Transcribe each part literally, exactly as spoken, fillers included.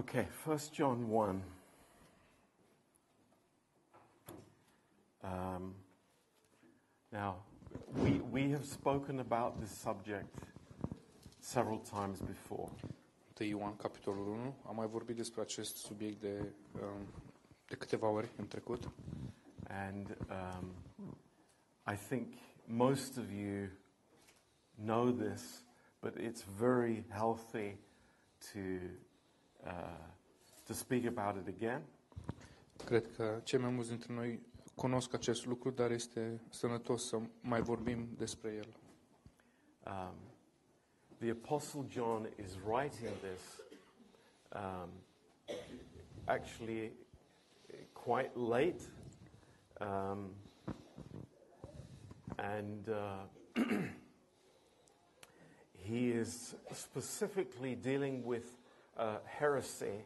Okay, First John one. Um, now, we we have spoken about this subject several times before. Ioan, capitolul unu, am mai vorbit despre acest subiect de um, de câteva ori în trecut. And um, I think most of you know this, but it's very healthy to uh, to speak about it again. Cred că cei mai mulți dintre noi cunosc acest lucru, dar este sănătos să mai vorbim despre el. Um, the Apostle John is writing this um, actually quite late, um, and uh, he is specifically dealing with uh, heresy.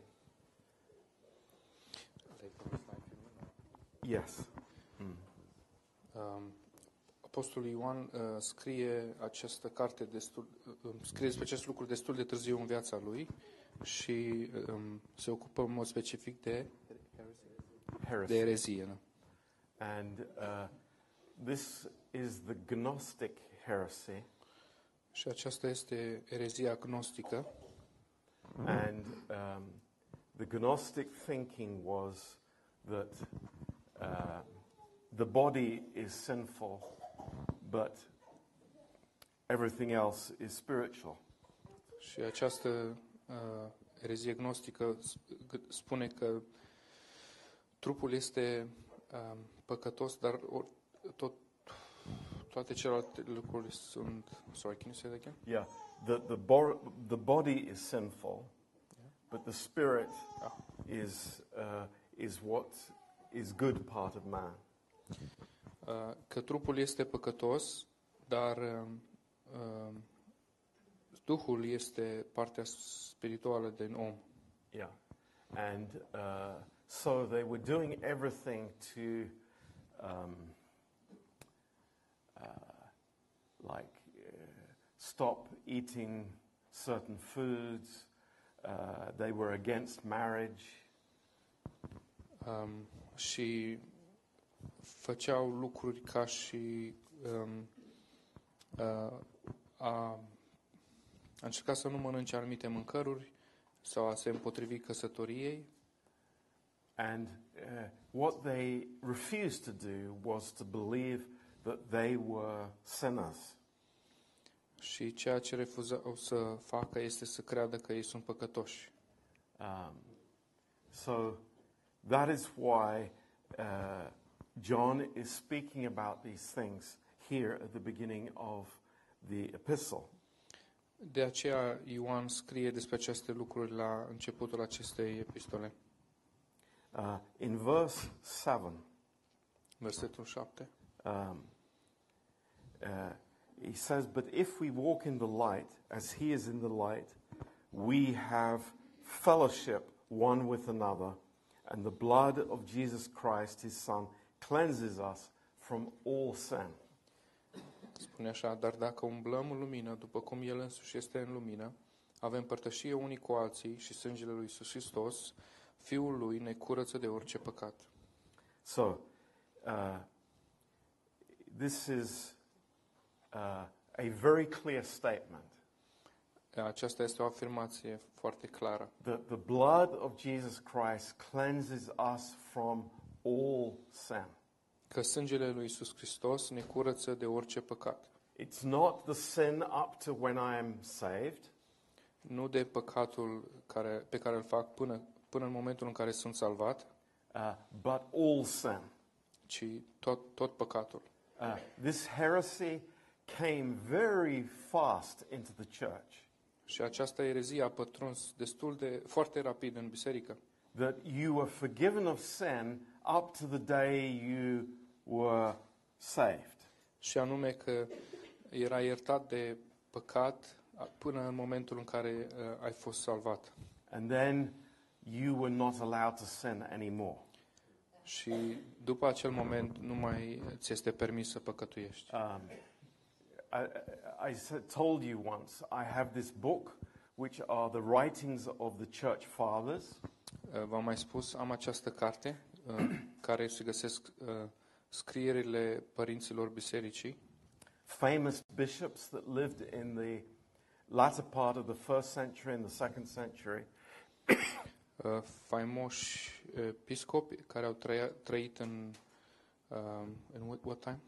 Yes. Mm. Um, Apostolul Ioan uh, scrie această carte destul, uh, scrie despre acest lucru destul de târziu în viața lui și um, se ocupă în mod specific de de erezie. And uh, this is the gnostic heresy. Și aceasta este erezia gnostică. And um, the gnostic thinking was that Uh, the body is sinful, but everything else is spiritual. Și această uh, erezie gnostică spune că trupul este uh, păcătos, dar or, tot toate celelalte lucruri sunt. Sorry, can you say that again? Yeah, the the, bo- the body is sinful, yeah. But the spirit ah. is uh, is what. Is good part of man. Uh, că trupul este păcătos, dar uh, duhul este partea spirituală din om. Yeah. And uh, so they were doing everything to um, uh, like uh, stop eating certain foods. Uh, they were against marriage. Um, și făceau lucruri ca și um, uh, a, a încerca să nu mănânce anumite mâncăruri sau a se împotrivi căsătoriei. And uh, what they refused to do was to believe that they were sinners. Și ceea ce refuzau să facă este să creadă că ei sunt păcătoși. Um, so That is why uh, John is speaking about these things here at the beginning of the epistle. De aceea Ioan scrie despre aceste lucruri la începutul acestei epistole. Uh, in verse seven, versetul șapte, um, uh, he says, "But if we walk in the light, as he is in the light, we have fellowship one with another. And the blood of Jesus Christ, his Son, cleanses us from all sin." Spune așa, dar dacă umblăm în lumină, după cum El însuși este în lumină, avem părtășie unii cu alții și sângele lui Iisus Hristos, Fiul lui, ne curăță de orice păcat. So, uh, this is uh, a very clear statement. Aceasta este o afirmație foarte clară. The, the blood of Jesus Christ cleanses us from all sin. Că sângele lui Iisus Hristos ne curăță de orice păcat. It's not the sin up to when I am saved. Nu de păcatul care, pe care îl fac până, până în momentul în care sunt salvat. Uh, but all sin. Ci tot, tot păcatul. Uh, this heresy came very fast into the church. Și această erezie a pătruns destul de foarte rapid în biserică. That you were forgiven of sin up to the day you were saved. Și anume că era iertat de păcat până în momentul în care uh, ai fost salvat. And then you were not allowed to sin anymore. Și după acel moment nu mai ți este permis să păcătuiești. Um, I, I told you once, I have this book which are the writings of the Church Fathers. V-am mai spus, am această carte care se găsesc scrierile părinților bisericii. Famous bishops that lived in the latter part of the first century and the second century. Uh, faimoși episcopi care au trăia, trăit în um, in what, what time?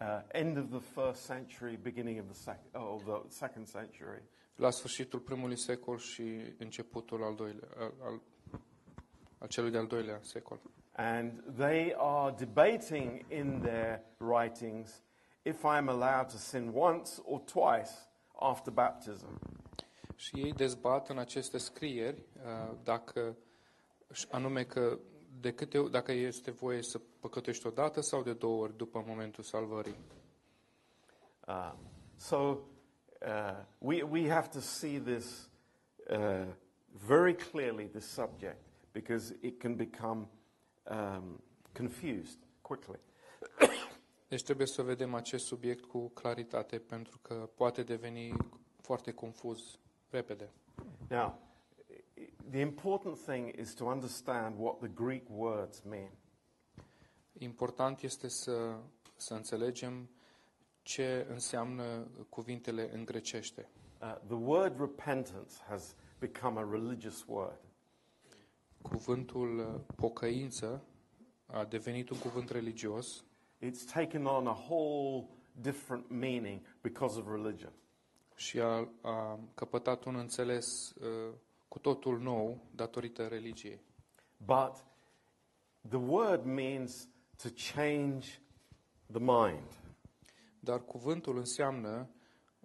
Uh, end of the first century, beginning of the second, of the second century. La sfârșitul primului secol și începutul al doilea, al, al, al celui de-al doilea secol. And they are debating in their writings if I'm allowed to sin once or twice after baptism. Și ei dezbat în aceste scrieri uh, dacă anume că de câte dacă este voie să păcătuiești o dată sau de două ori după momentul salvării. Uh, so uh, we we have to see this uh, very clearly, this subject, because it can become um, confused quickly. Deci trebuie să vedem acest subiect cu claritate, pentru că poate deveni foarte confuz repede. Now, the important thing is to understand what the Greek words mean. Important este să să înțelegem ce înseamnă cuvintele în grecește. Uh, the word repentance has become a religious word. Cuvântul pocăință a devenit un cuvânt religios. It's taken on a whole different meaning because of religion. Și a, a căpătat un înțeles uh, cu totul nou datorită religiei. But the word means to change the mind. Dar cuvântul înseamnă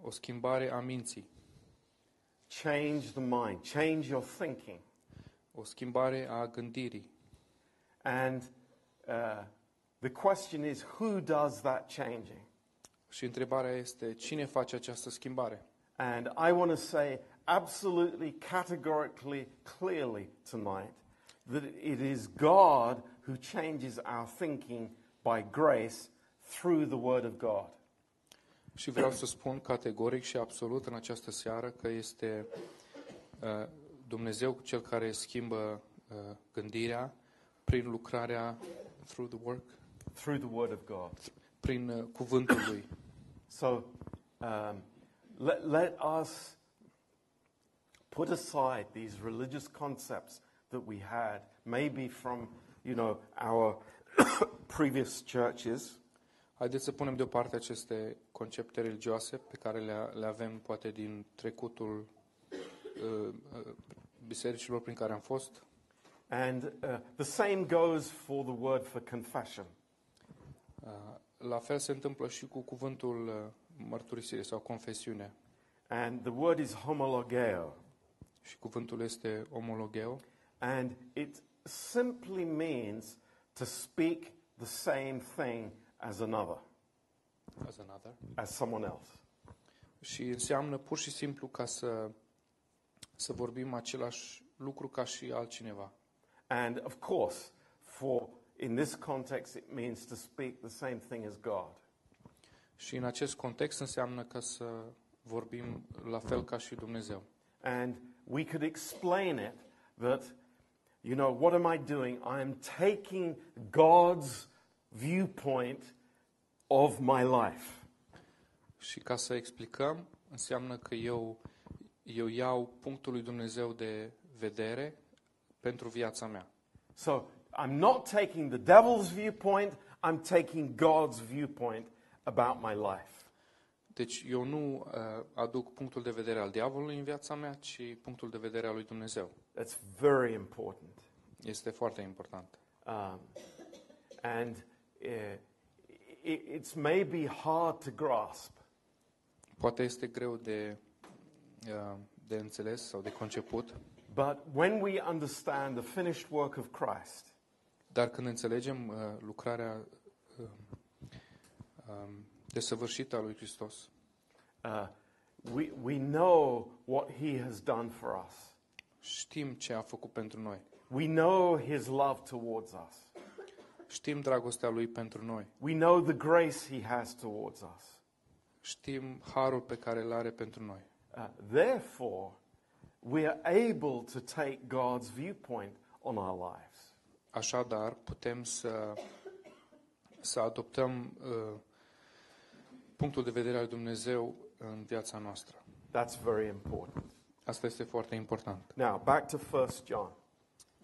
o schimbare a minții. Change the mind, change your thinking. O schimbare a gândirii. And uh, the question is, who does that changing? Și întrebarea este, cine face această schimbare? And I want to say absolutely, categorically, clearly tonight that it is God who changes our thinking by grace through the Word of God. Și vreau să spun categoric și absolut în această seară că este uh, Dumnezeu cel care schimbă uh, gândirea prin lucrarea through the work through the Word of God. Prin uh, cuvântul lui. So, um, let, let us put aside these religious concepts that we had, maybe from, you know, our previous churches. Haideți să punem deoparte aceste concepte religioase pe care le, le avem poate din trecutul uh, bisericilor prin care am fost. And uh, the same goes for the word for confession. Uh, La fel se întâmplă și cu cuvântul mărturisire sau confesiune. And the word is homologeō. Și cuvântul este homologeō. And it simply means to speak the same thing as another. As another. As someone else. Și înseamnă pur și simplu ca să să vorbim același lucru ca și altcineva. And of course, for in this context it means to speak the same thing as God. Și în acest context înseamnă că să vorbim la fel ca și Dumnezeu. And we could explain it that, you know, what am I doing? I am taking God's viewpoint of my life. Și ca să explicăm, înseamnă că eu eu iau punctul lui Dumnezeu de vedere pentru viața mea. So I'm not taking the devil's viewpoint, I'm taking God's viewpoint about my life. Deci eu nu uh, aduc punctul de vedere al diavolului în viața mea, ci punctul de vedere al lui Dumnezeu. That's very important. Este foarte important. Um, and uh, it, it's maybe hard to grasp. Poate este greu de uh, de înțeles sau de conceput. But when we understand the finished work of Christ, dar când înțelegem uh, lucrarea uh, um, desăvârșită a lui Hristos, uh, we, we know what He has done for us. Știm ce a făcut pentru noi. We know His love towards us. Știm dragostea lui pentru noi. We know the grace He has towards us. Știm harul pe care îl are pentru noi. Uh, therefore, we are able to take God's viewpoint on our lives. Așadar, putem să să adoptăm uh, punctul de vedere al Dumnezeu în viața noastră. That's very important. Asta este foarte important. Now, back to First John.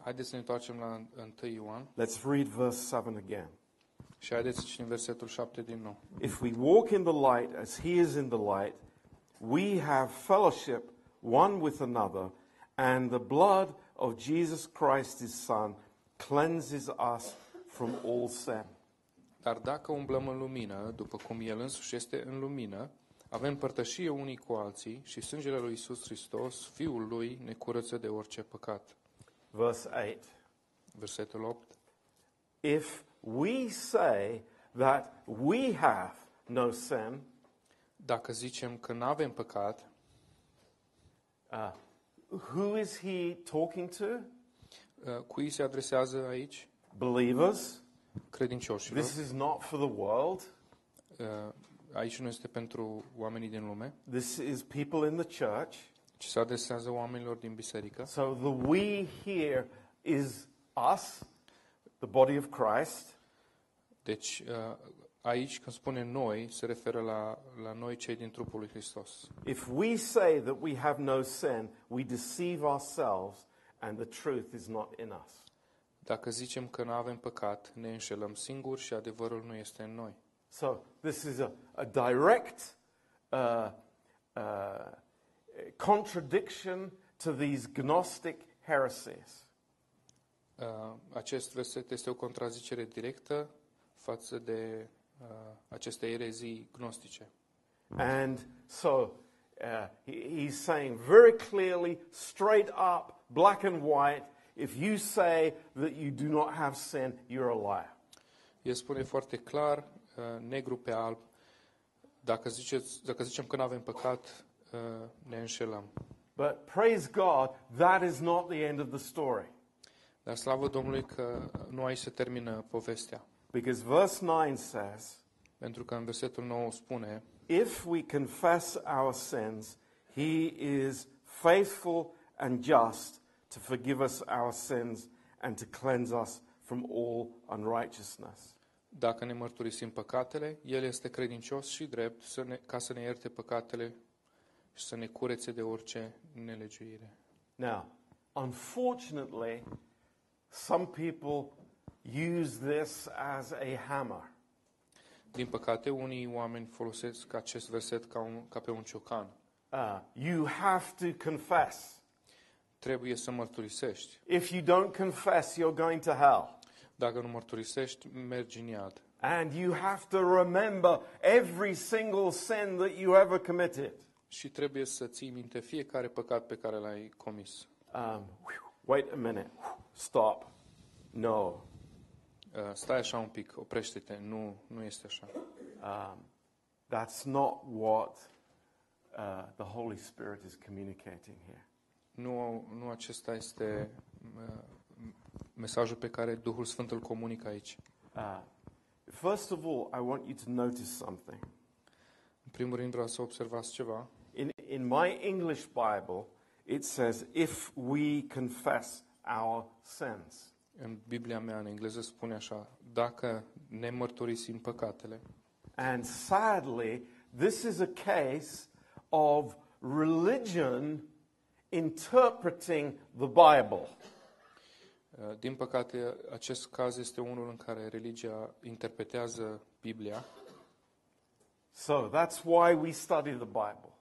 Haideți să ne întoarcem la Întâi Ioan. Let's read verse seven again. Și haideți și în versetul șapte din nou. If we walk in the light as he is in the light, we have fellowship one with another, and the blood of Jesus Christ his son cleanses us from all sin. Dar dacă umblăm în lumină, după cum el însuși este în lumină, avem părtășie unii cu alții și sângele lui Iisus Hristos, Fiul lui, ne curăță de orice păcat. Verse eight. Versetul opt. If we say that we have no sin, dacă zicem că n-avem păcat, uh, who is he talking to? Uh, cui se adresează aici? Believers. Credincioșilor. This is not for the world. Uh, aici nu este pentru oamenii din lume. This is people in the church. Ci se adresează oamenilor din biserică. So the we here is us, the body of Christ. Deci uh, aici când spune noi se referă la la noi cei din trupul lui Hristos. If we say that we have no sin, we deceive ourselves and the truth is not in us. Dacă zicem că nu avem păcat, ne înșelăm singuri și adevărul nu este în noi. So, this is a, a direct uh, uh, contradiction to these gnostic heresies. Uh, acest verset este o contrazicere directă față de uh, aceste erezii gnostice. And so, uh, he, he's saying very clearly, straight up, black and white, if you say that you do not have sin, you're a liar. El spune foarte clar, negru pe alb, dacă ziceți, dacă zicem că nu avem păcat, ne înșelăm. But praise God, that is not the end of the story. Dar slavă Domnului că nu aici se termină povestea. Because verse nine says, pentru că în versetul nouă spune, if we confess our sins, he is faithful and just to forgive us our sins and to cleanse us from all unrighteousness. Dacă ne mărturisim păcatele, el este credincios și drept să ne, ca să ne ierte păcatele și să ne curețe de orice nelegiuire. Now, unfortunately, some people use this as a hammer. Din păcate, unii oameni folosesc acest verset ca, un, ca pe un ciocan. Uh, you have to confess. Trebuie să mărturisești. If you don't confess, you're going to hell. Dacă nu mărturisești, mergi în iad. And you have to remember every single sin that you ever committed. Și trebuie să ții minte fiecare păcat pe care l-ai comis. Um, wait a minute. Stop. No. Uh, stai așa un pic, oprește-te. Nu, nu este așa. Um, that's not what uh, the Holy Spirit is communicating here. Nu, nu acesta este uh, mesajul pe care Duhul Sfânt îl comunică aici. Uh, first of all, I want you to notice something. În primul rând vreau să observați ceva. In, in my English Bible, it says, if we confess our sins. În Biblia mea, în engleză, spune așa, dacă ne mărturisim păcatele. And sadly, this is a case of religion interpreting the Bible. Din păcate, acest caz este unul în care religia interpretează Biblia. So that's why we study the Bible.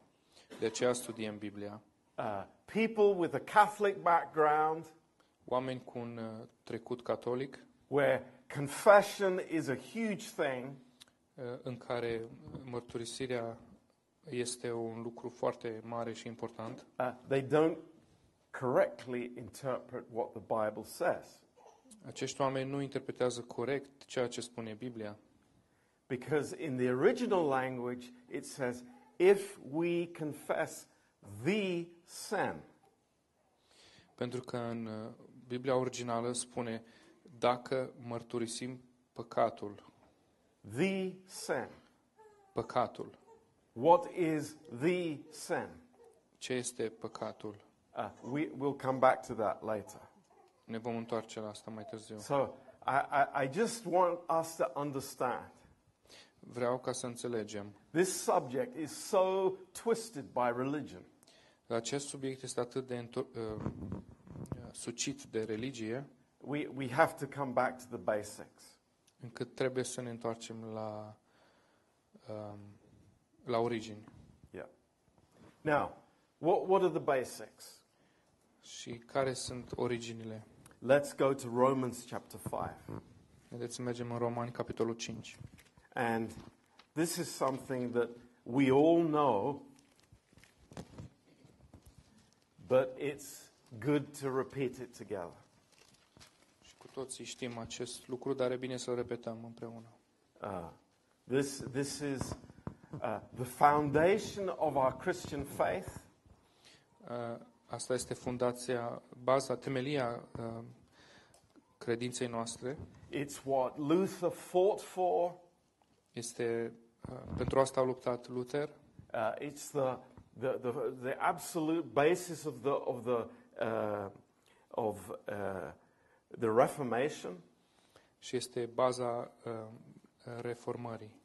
De aceea studiem Biblia. Uh, people with a Catholic background, oameni cu un uh, trecut catolic, where confession is a huge thing, uh, în care mărturisirea este un lucru foarte mare și important. Uh, they don't correctly interpret what the Bible says. Acești oameni nu interpretează corect ceea ce spune Biblia. Because in the original language it says if we confess the sin. Pentru că în Biblia originală spune dacă mărturisim păcatul. The sin. Păcatul. What is the sin? Ce este păcatul? Uh, we will come back to that later. Ne vom întoarce la asta mai târziu. So, I, I, I just want us to understand. Vreau ca să înțelegem. This subject is so twisted by religion. Acest subiect este atât de întor- uh, sucit de religie. We we have to come back to the basics. Încât trebuie să ne întoarcem la um, la origini. Yeah. Now, what what are the basics? Și care sunt originile? Let's go to Romans chapter five. Haideți să mergem în Romani capitolul cinci. And this is something that we all know, but it's good to repeat it together. Și cu toții știm acest lucru, dar e bine să-l repetăm împreună. Uh, this this is uh, the foundation of our Christian faith. Uh, asta este fundația, baza, temelia uh, credinței noastre. It's what Luther fought for. Este uh, pentru asta a luptat Luther. Uh, it's the The, the the absolute basis of the of the uh, of uh, the Reformation. Și este baza uh, reformării.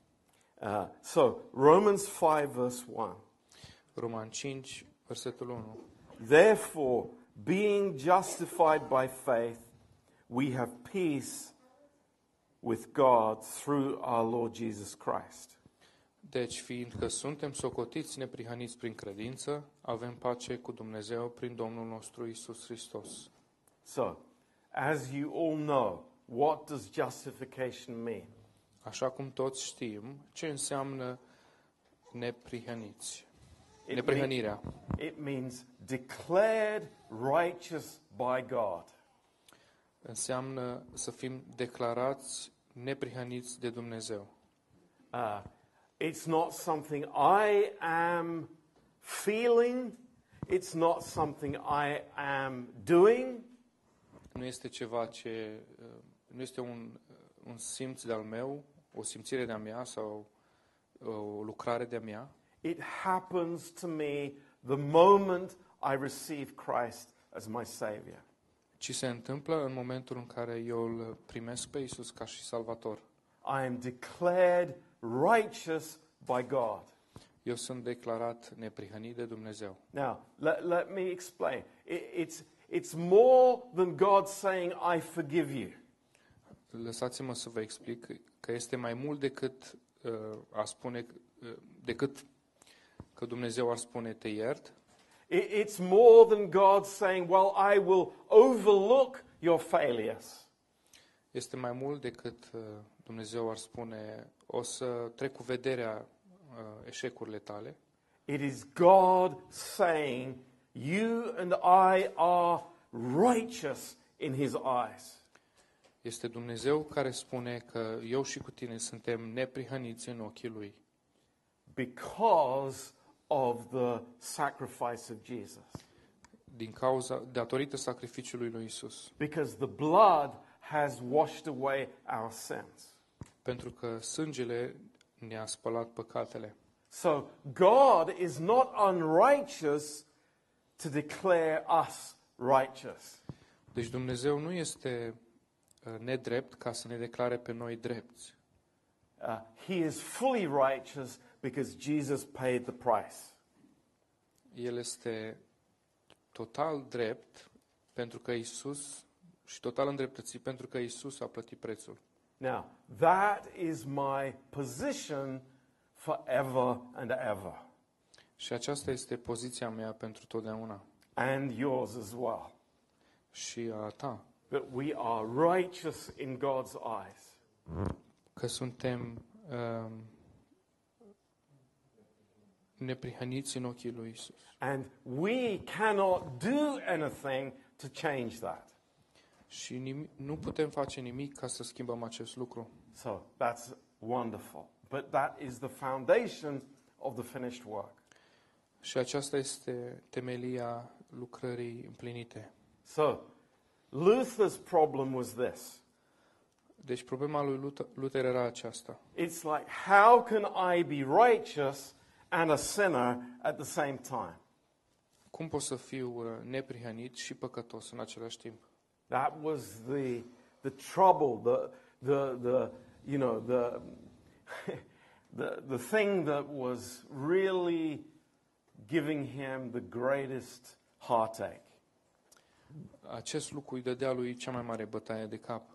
Uh, so Romans five verse one. Roman cinci versetul unu. Therefore, being justified by faith, we have peace with God through our Lord Jesus Christ. Deci, fiindcă suntem socotiți neprihăniți prin credință, avem pace cu Dumnezeu prin Domnul nostru Isus Hristos. So, as you all know, what does justification mean? Așa cum toți știm, ce înseamnă neprihăniți? Neprihănirea. It means declared righteous by God. Înseamnă să fim declarați neprihăniți de Dumnezeu. Ah. Uh, It's not something I am feeling. It's not something I am doing. Nu este ceva ce nu este un un simț de-al meu, o simțire de-a mea sau o lucrare de-a mea. It happens to me the moment I receive Christ as my Savior. Ci se întâmplă în momentul în care eu îl primesc pe Isus ca și Salvator. I am declared righteous by God. Eu sunt declarat neprihănit de Dumnezeu. Now, let, let me explain. It, it's it's more than God saying I forgive you. Lăsați-mă să vă explic că este mai mult decât uh, a spune uh, decât că Dumnezeu ar spune te iert. It, it's more than God saying, well, I will overlook your failures. Este mai mult decât uh, Dumnezeu ar spune o să trec cu vederea uh, eșecurile tale. It is God saying you and I are righteous in his eyes. Este Dumnezeu care spune că eu și cu tine suntem neprihăniți în ochii lui. Because of the sacrifice of Jesus. Din cauza datorită sacrificiului lui Isus. Because the blood has washed away our sins. Pentru că sângele ne-a spălat păcatele. So God is not unrighteous to declare us righteous. Deci Dumnezeu nu este nedrept ca să ne declare pe noi drepți. Uh, he is fully righteous because Jesus paid the price. El este total drept pentru că Isus și total îndreptățit pentru că Isus a plătit prețul. Now, that is my position forever and ever. Și aceasta este poziția mea pentru totdeauna. And yours as well. Și a ta. That we are righteous in God's eyes. Că suntem um, neprihăniți în ochii lui Isus. And we cannot do anything to change that. Și nimic, nu putem face nimic ca să schimbăm acest lucru. So, that's wonderful. But that is the foundation of the finished work. Și aceasta este temelia lucrării împlinite. So, Luther's problem was this. Deci problema lui Luther era aceasta. It's like how can I be righteous and a sinner at the same time? Cum pot să fiu neprihănit și păcătos în același timp? That was the the trouble, the the the you know, the the the thing that was really giving him the greatest heartache. Acest lucru îi dădea lui cea mai mare bătaie de cap.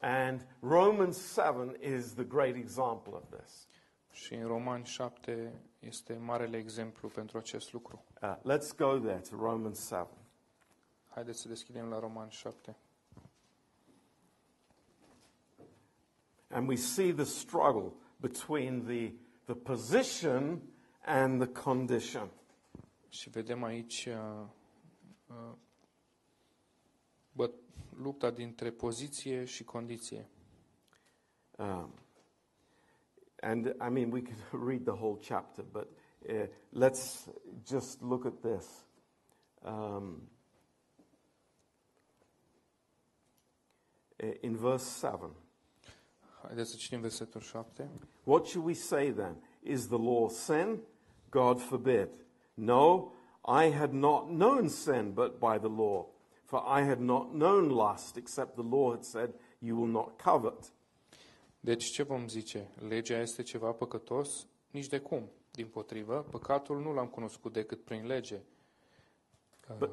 And Romans seven is the great example of this. Și în Romani șapte este marele exemplu pentru acest lucru. Uh, let's go there to Romans seven. Haideți să deschidem la Romani șapte. And we see the struggle between the the position and the condition. Și vedem aici uh, uh, bă- lupta dintre poziție și condiție. Um, and I mean we could read the whole chapter, but uh, let's just look at this. Um, in verse seven. Haideți să citim versetul șapte. What should we say then? Is the law sin? God forbid. No, I had not known sin but by the law. For I had not known lust, except the law had said, you will not covet. Deci ce vom zice? Legea este ceva păcătos? Nici de cum. Dimpotrivă, păcatul nu l-am cunoscut decât prin lege. Uh, but,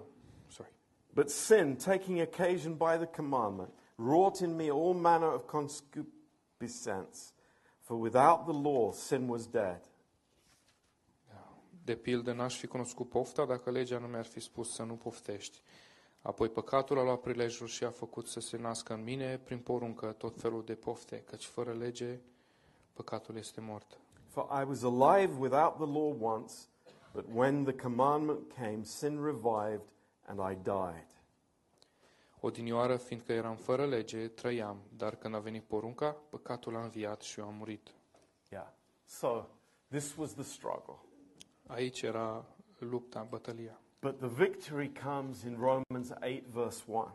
sorry. But sin, taking occasion by the commandment, wrought in me all manner of concupiscence. For without the law, sin was dead. De pildă, n-aș fi cunoscut pofta dacă legea nu mi-ar fi spus să nu poftești. Apoi păcatul a luat prilejul și a făcut să se nască în mine prin poruncă tot felul de pofte, căci fără lege păcatul este mort. For I was alive without the law once, but when the commandment came, sin revived and I died. Odinioară, fiindcă eram fără lege, trăiam, dar când a venit porunca, păcatul a înviat și eu am murit. Yeah. So this was the struggle. Aici era lupta, bătălia. But the victory comes in Romans eight verse one.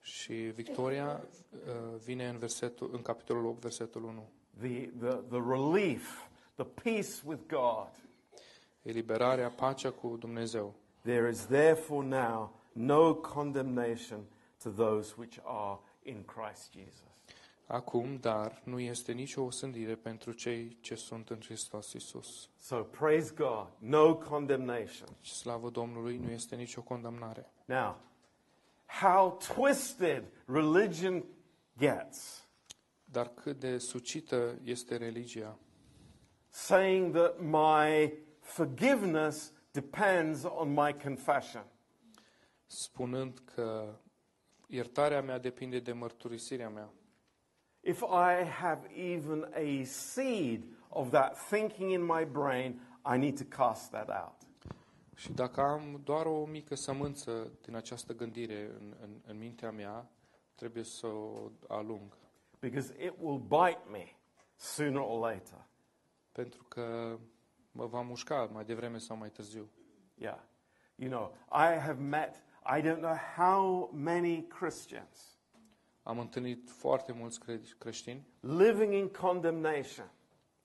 Și victoria uh, vine în versetul în capitolul opt versetul unu. The the the relief, the peace with God. Eliberarea, pacea cu Dumnezeu. There is therefore now no condemnation to those which are in Christ Jesus. Acum, dar nu este nicio osândire pentru cei ce sunt în Hristos Iisus. So praise God, no condemnation. Și slavă Domnului, nu este nicio condamnare. Now, how twisted religion gets. Dar cât de sucită este religia. Saying that my forgiveness depends on my confession. Spunând că iertarea mea depinde de mărturisirea mea. If I have even a seed of that thinking in my brain, I need to cast that out. Și dacă am doar o mică sămânță din această gândire în, în, în mintea mea, trebuie să o alung. Because it will bite me sooner or later. Pentru că mă va mușca mai devreme sau mai târziu. Yeah. You know, I have met I don't know how many Christians. Am întâlnit foarte mulți creștini living in condemnation,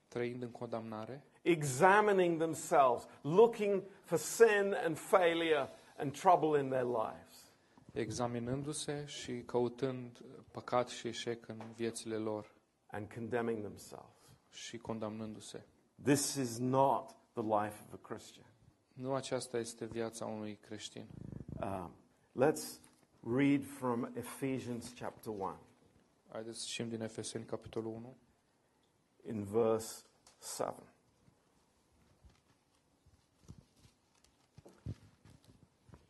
trăind în condamnare, examining themselves, looking for sin and failure and trouble in their lives, examinându-se și căutând păcat și eșec în viețile lor, and condemning themselves, și condamnându-se. This is not the life of a Christian. Nu aceasta este viața unui creștin. Uh, let's read from Ephesians chapter one. Haideți să citim din Efeseni capitolul unu. In verse seven.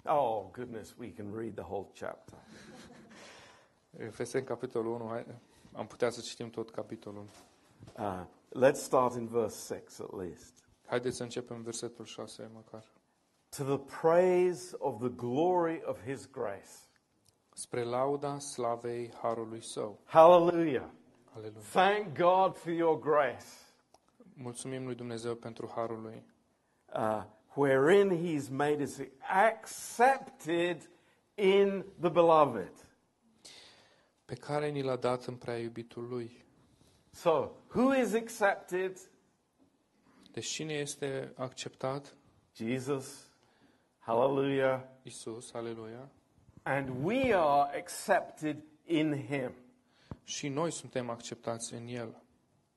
Oh, goodness, we can read the whole chapter. Efeseni capitolul unu, hai, am putea să citim tot capitolul. Uh, let's start in verse six at least. Haideți să începem versetul șase măcar. To the praise of the glory of his grace. Spre lauda slavei harului său. Hallelujah. Hallelujah. Thank God for your grace. Mulțumim lui Dumnezeu pentru harul lui. Uh, wherein he's made us accepted in the beloved. Pe care ni l-a dat în prea iubitul lui. So, who is accepted? Deci cine este acceptat? Jesus Hallelujah. Isus, haleluia. And we are accepted in him. Și noi suntem acceptați în el.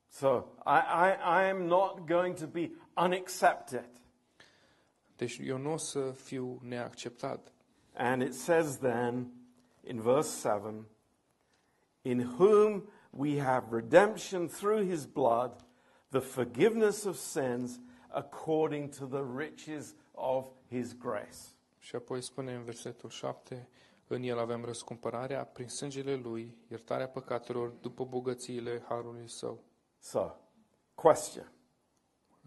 So, I I I am not going to be unaccepted. Deci eu nu o să fiu neacceptat. And it says then in verse seven, in whom we have redemption through his blood, the forgiveness of sins according to the riches of his grace. Și apoi spune în versetul șapte, în el avem răscumpărarea prin sângele lui, iertarea păcatelor după bogățiile harului său. So, question.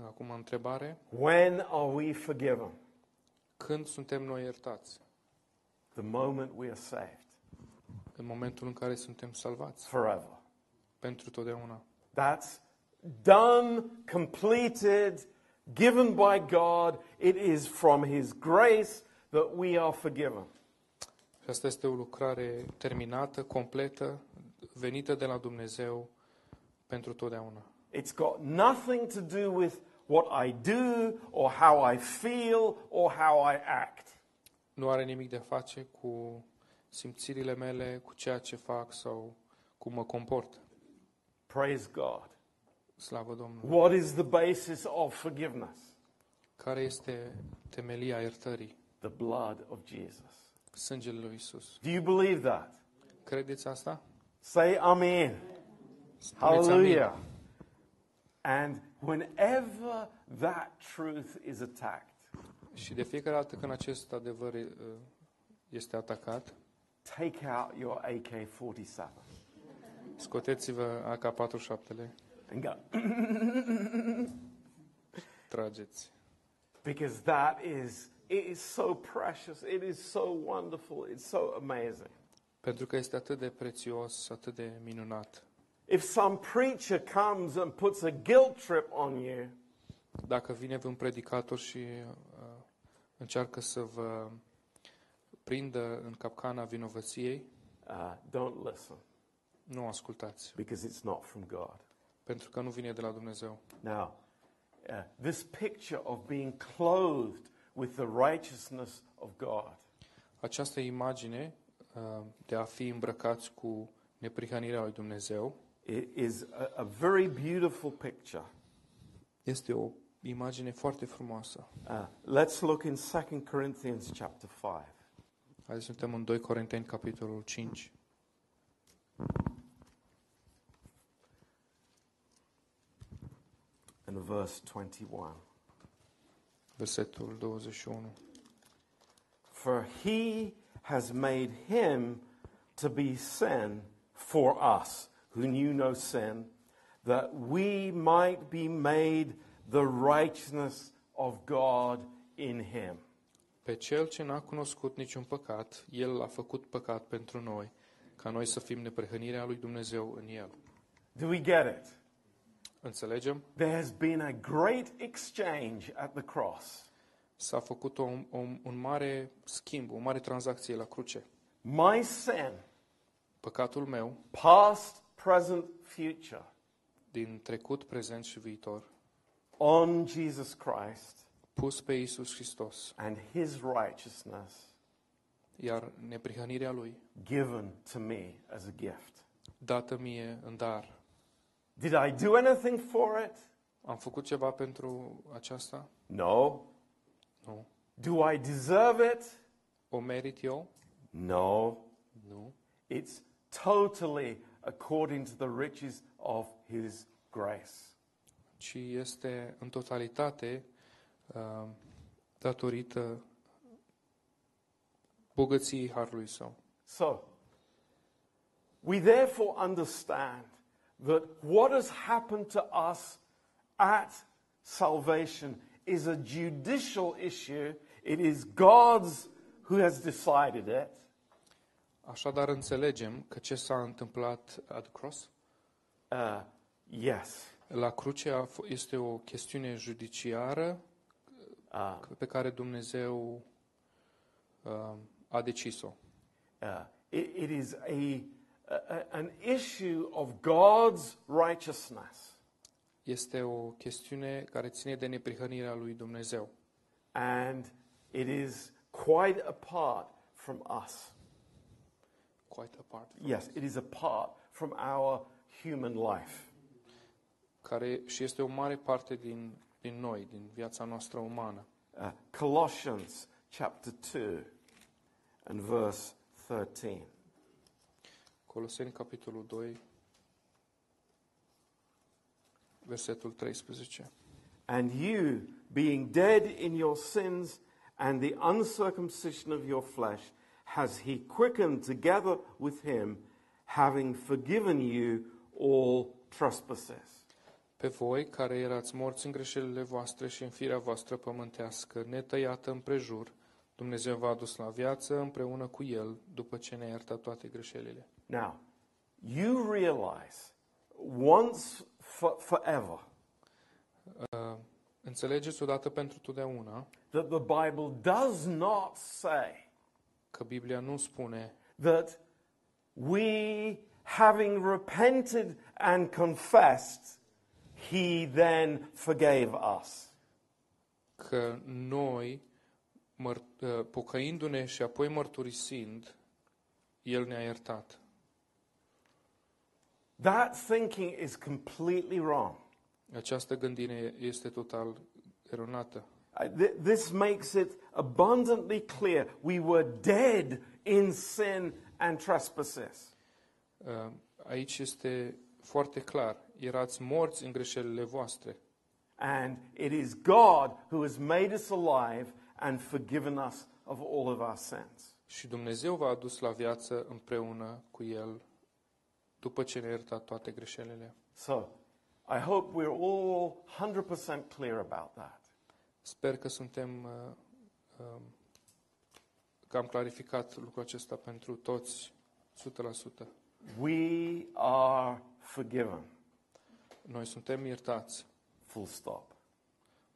Acum întrebare. When are we forgiven? Când suntem noi iertați? The moment we are saved. În momentul în care suntem salvați. Forever. Pentru totdeauna. That's done, completed, given by God. It is from his grace that we are forgiven. Și asta este o lucrare terminată, completă, venită de la Dumnezeu pentru totdeauna. It's got nothing to do with what I do or how I feel or how I act. Nu are nimic de a face cu simțirile mele, cu ceea ce fac sau cum mă comport. Praise God. Slavă Domnului. What is the basis of forgiveness? Care este temelia iertării? The blood of Jesus. Sângele lui Isus. Do you believe that? Credeți asta? Say amen. Hallelujah. Amin. And whenever that truth is attacked. Și de fiecare dată când acest adevăr este atacat, take out your A K forty-seven. Scoteți-vă A K patruzeci și șapte-le. And go. Trageți. Because that is it is so precious, it is so wonderful, it's so amazing. Pentru că este atât de prețios, atât de minunat. If some preacher comes and puts a guilt trip on you, dacă vine un predicator și uh, încearcă să vă prindă în capcana vinovăției, uh, don't listen. Nu ascultați. Because it's not from God. Pentru că nu vine de la Dumnezeu. Now, uh, this picture of being clothed with the righteousness of God. Această imagine uh, de a fi îmbrăcați cu neprihănirea lui Dumnezeu. It is a, a very beautiful picture. Este o imagine foarte frumoasă. Uh, let's look in Second Corinthians chapter five. Hai să suntem în doi Corinteni capitolul cinci. And verse twenty-one. Versetul douăzeci și unu. For he has made him to be sin for us, who knew no sin, that we might be made the righteousness of God in him. Pe cel ce n-a cunoscut niciun păcat, el l-a făcut păcat pentru noi, ca noi să fim neprihănirea lui Dumnezeu în el. Do we get it? Înțelegem? There has been a great exchange at the cross. S-a făcut un, un, un mare schimb, o mare tranzacție la cruce. My sin, păcatul meu, past, present, future, din trecut, prezent și viitor, on Jesus Christ, pus pe Iisus Hristos, and his righteousness, iar neprihănirea lui, given to me as a gift, dată mie în dar. Did I do anything for it? Am făcut ceva pentru aceasta? No. Nu. Do I deserve it? O merit eu? No. Nu. It's totally according to the riches of his grace. Ci este în totalitate uh, datorită bogăției harului său. So, we therefore understand that what has happened to us at salvation is a judicial issue. It is God's who has decided it. Așadar înțelegem că ce s-a întâmplat at cross? Uh, yes. La cruce este o chestiune judiciară uh, pe care Dumnezeu uh, a decis-o. Uh, it, it is a an issue of God's righteousness. Este o chestiune care ține de neprihănirea lui Dumnezeu. And It is quite apart from us. Quite apart from yes, us. It is apart from our human life. Care și este o mare parte din din noi, din viața noastră umană. Uh, Colossians chapter two and verse thirteen. Coloseni capitolul doi versetul treisprezece. And you, being dead in your sins and the uncircumcision of your flesh, has he quickened together with him, having forgiven you all trespasses. Pe voi, care erați morți în greșelile voastre și în firea voastră pământească, netăiată împrejur, Dumnezeu v-a adus la viață împreună cu El, după ce ne-a iertat toate greșelile. Now, you realize, once for, forever, uh, înțelegeți odată pentru totdeauna that the Bible does not say că Biblia nu spune that we, having repented and confessed, He then forgave us. Că noi, pocăindu-ne și apoi mărturisind, El ne-a iertat. That thinking is completely wrong. Această gândire este total eronată. This makes it abundantly clear we were dead in sin and trespasses. Aici este foarte clar. Erați morți în greșelile voastre. And it is God who has made us alive and forgiven us of all of our sins. Și Dumnezeu v-a adus la viață împreună cu El după ce ne-a iertat toate greșelile. So, I hope we're all one hundred percent clear about that. Sper că suntem uh, um, că am clarificat lucrul acesta pentru toți o sută la sută. We are forgiven. Noi suntem iertați. Full stop.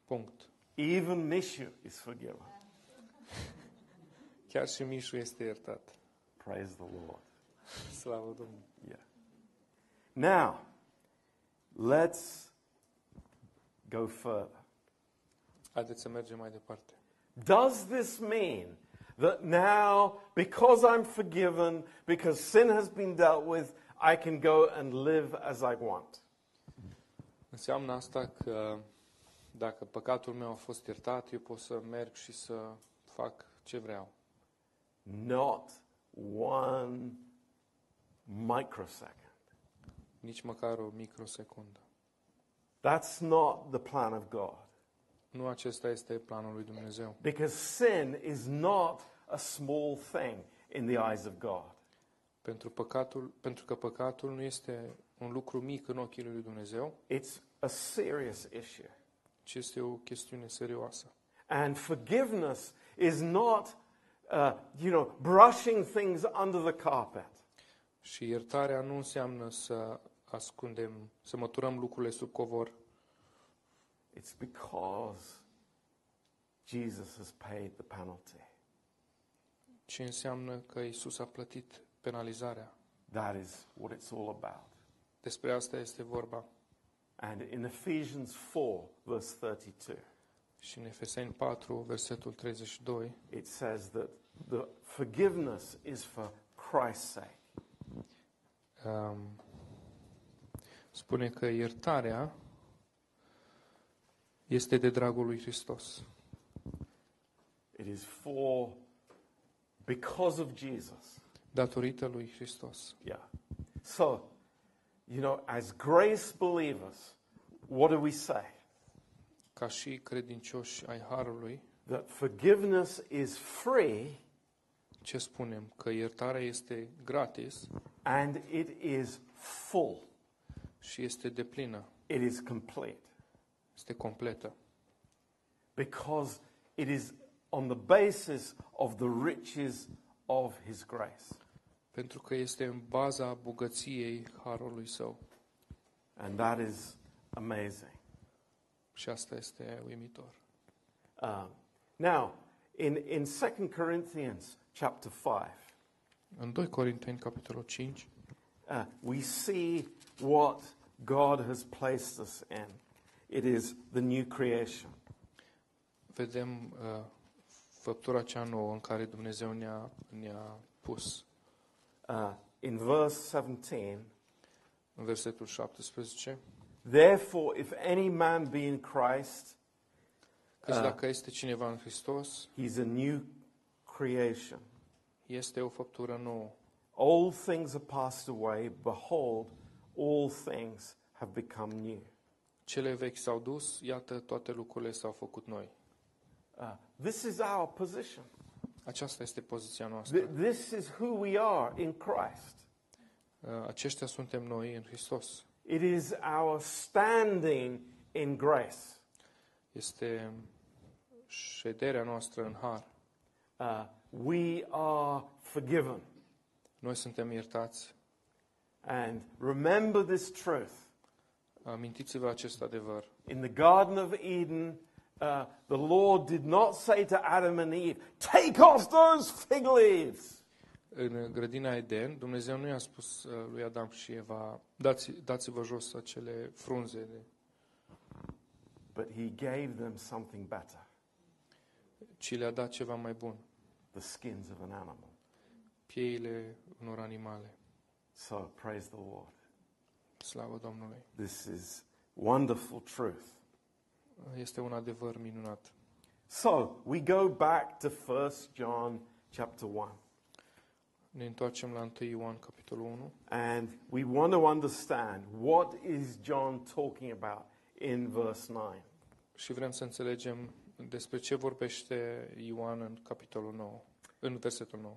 Punct. Even Mishu is forgiven. Chiar și Mishu este iertat. Praise the Lord. Slavă Domnului. Yeah. Now, let's go further. Haideți să mergem mai departe. Does this mean that now, because I'm forgiven, because sin has been dealt with, I can go and live as I want? Înseamnă asta că dacă păcatul meu a fost iertat, eu pot să merg și să fac ce vreau? Not one microsecond. Nici măcar o microsecundă. That's not the plan of God. Nu acesta este planul lui Dumnezeu. Because sin is not a small thing in the eyes of God. Pentru păcatul, pentru că păcatul nu este un lucru mic în ochii lui Dumnezeu. It's a serious issue. Este o chestiune serioasă. And forgiveness is not uh, you know, brushing things under the carpet. Și iertarea nu înseamnă să ascundem, să măturăm lucrurile sub covor. It's because Jesus has paid the penalty. Ce înseamnă că Iisus a plătit penalizarea. That is what it's all about. Despre asta este vorba. And in Ephesians four verse thirty-two. Și în Efeseni patru versetul treizeci și doi. It says that the forgiveness is for Christ's sake. Um, spune că iertarea este de dragul lui Hristos. It is for because of Jesus. Datorită lui Hristos. Yeah. So you know, as grace believers, what do we say? Ca și credincioși ai harului, that forgiveness is free. Ce spunem? Că iertarea este gratis. And it is full. Și este deplină. It is complete. Este completă. Because it is on the basis of the riches of His grace. Pentru că este în baza bogăției harului său. And that is amazing. Și asta este uimitor. Uh, now, in in Second Corinthians chapter five. În doi Corinteni capitolul cinci. Uh, we see what God has placed us in. It is the new creation. Vedem uh, făptura cea nouă în care Dumnezeu ne-a, ne-a pus. Uh, in verse seventeen, în versetul seventeen, therefore, if any man be in Christ, căci dacă este cineva în Hristos, he's a new creation. Este o făptură nouă. All things are passed away, behold, all things have become new. Cele vechi s-au dus, iată toate lucrurile s-au făcut noi. Uh, this is our position. Aceasta este poziția noastră. Th- this is who we are in Christ. Uh, aceștia suntem noi în Hristos. It is our standing in grace. Este șederea noastră în har. Uh, we are forgiven. Noi suntem iertați. And remember this truth. Amintiți-vă acest adevăr. In the Garden of Eden, uh, the Lord did not say to Adam and Eve, "Take off those fig leaves." În grădina Eden, Dumnezeu nu i-a spus lui Adam și Eva, dați, dați-vă jos acele frunze. De... But he gave them something better. Ci le-a dat ceva mai bun. The skins of an animal. Pieile unor animale. So, praise the Lord. Slavă Domnului. This is wonderful truth. Este un adevăr minunat. So, we go back to First John chapter one. Ne întoarcem la Întâi Ioan capitolul unu. And we want to understand what is John talking about in verse nine. Și vrem să înțelegem despre ce vorbește Ioan în capitolul nouă, în versetul nouă.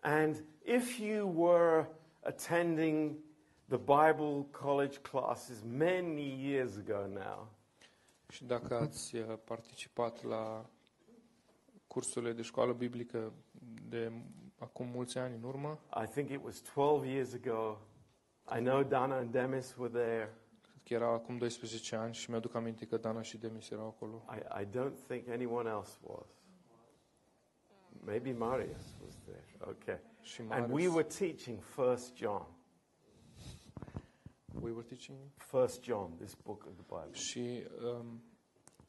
And if you were attending the Bible college classes many years ago now. Și dacă ați participat la cursurile de școală biblică de acum mulți ani în urmă. I think it was twelve years ago. I know Dana and Demis were there. Cred că erau acum doisprezece ani și mi-aduc aminte că Dana și Demis erau acolo. I, I don't think anyone else was. Maybe Marius was there. Okay. Și Marius. And we were teaching First John. We were teaching First John, this book of the Bible. Și um,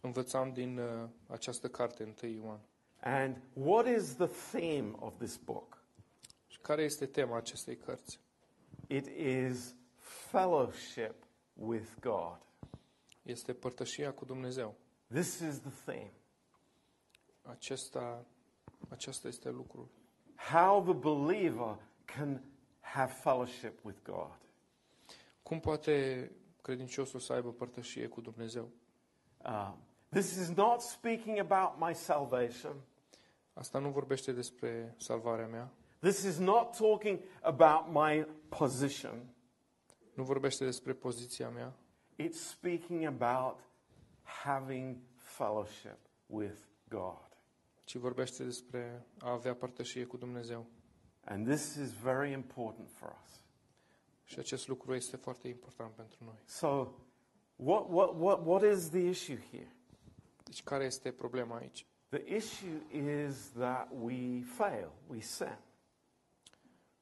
învățam din uh, această carte, Întâi Ioan. And what is the theme of this book? Și care este tema acestei cărți? It is fellowship with God. Este părtășia cu Dumnezeu. This is the theme. Acesta, acesta este lucrul. How the believer can have fellowship with God. Cum poate credinciosul să aibă părtășie cu Dumnezeu? Uh, this is not speaking about my salvation. Asta nu vorbește despre salvarea mea. This is not talking about my position. Nu vorbește despre poziția mea. It's speaking about having fellowship with God. Ci vorbește despre a avea părtășie cu Dumnezeu. And this is very important for us. Și acest lucru este foarte important pentru noi. So, what what what what is the issue here? Deci care este problema aici? The issue is that we fail, we sin.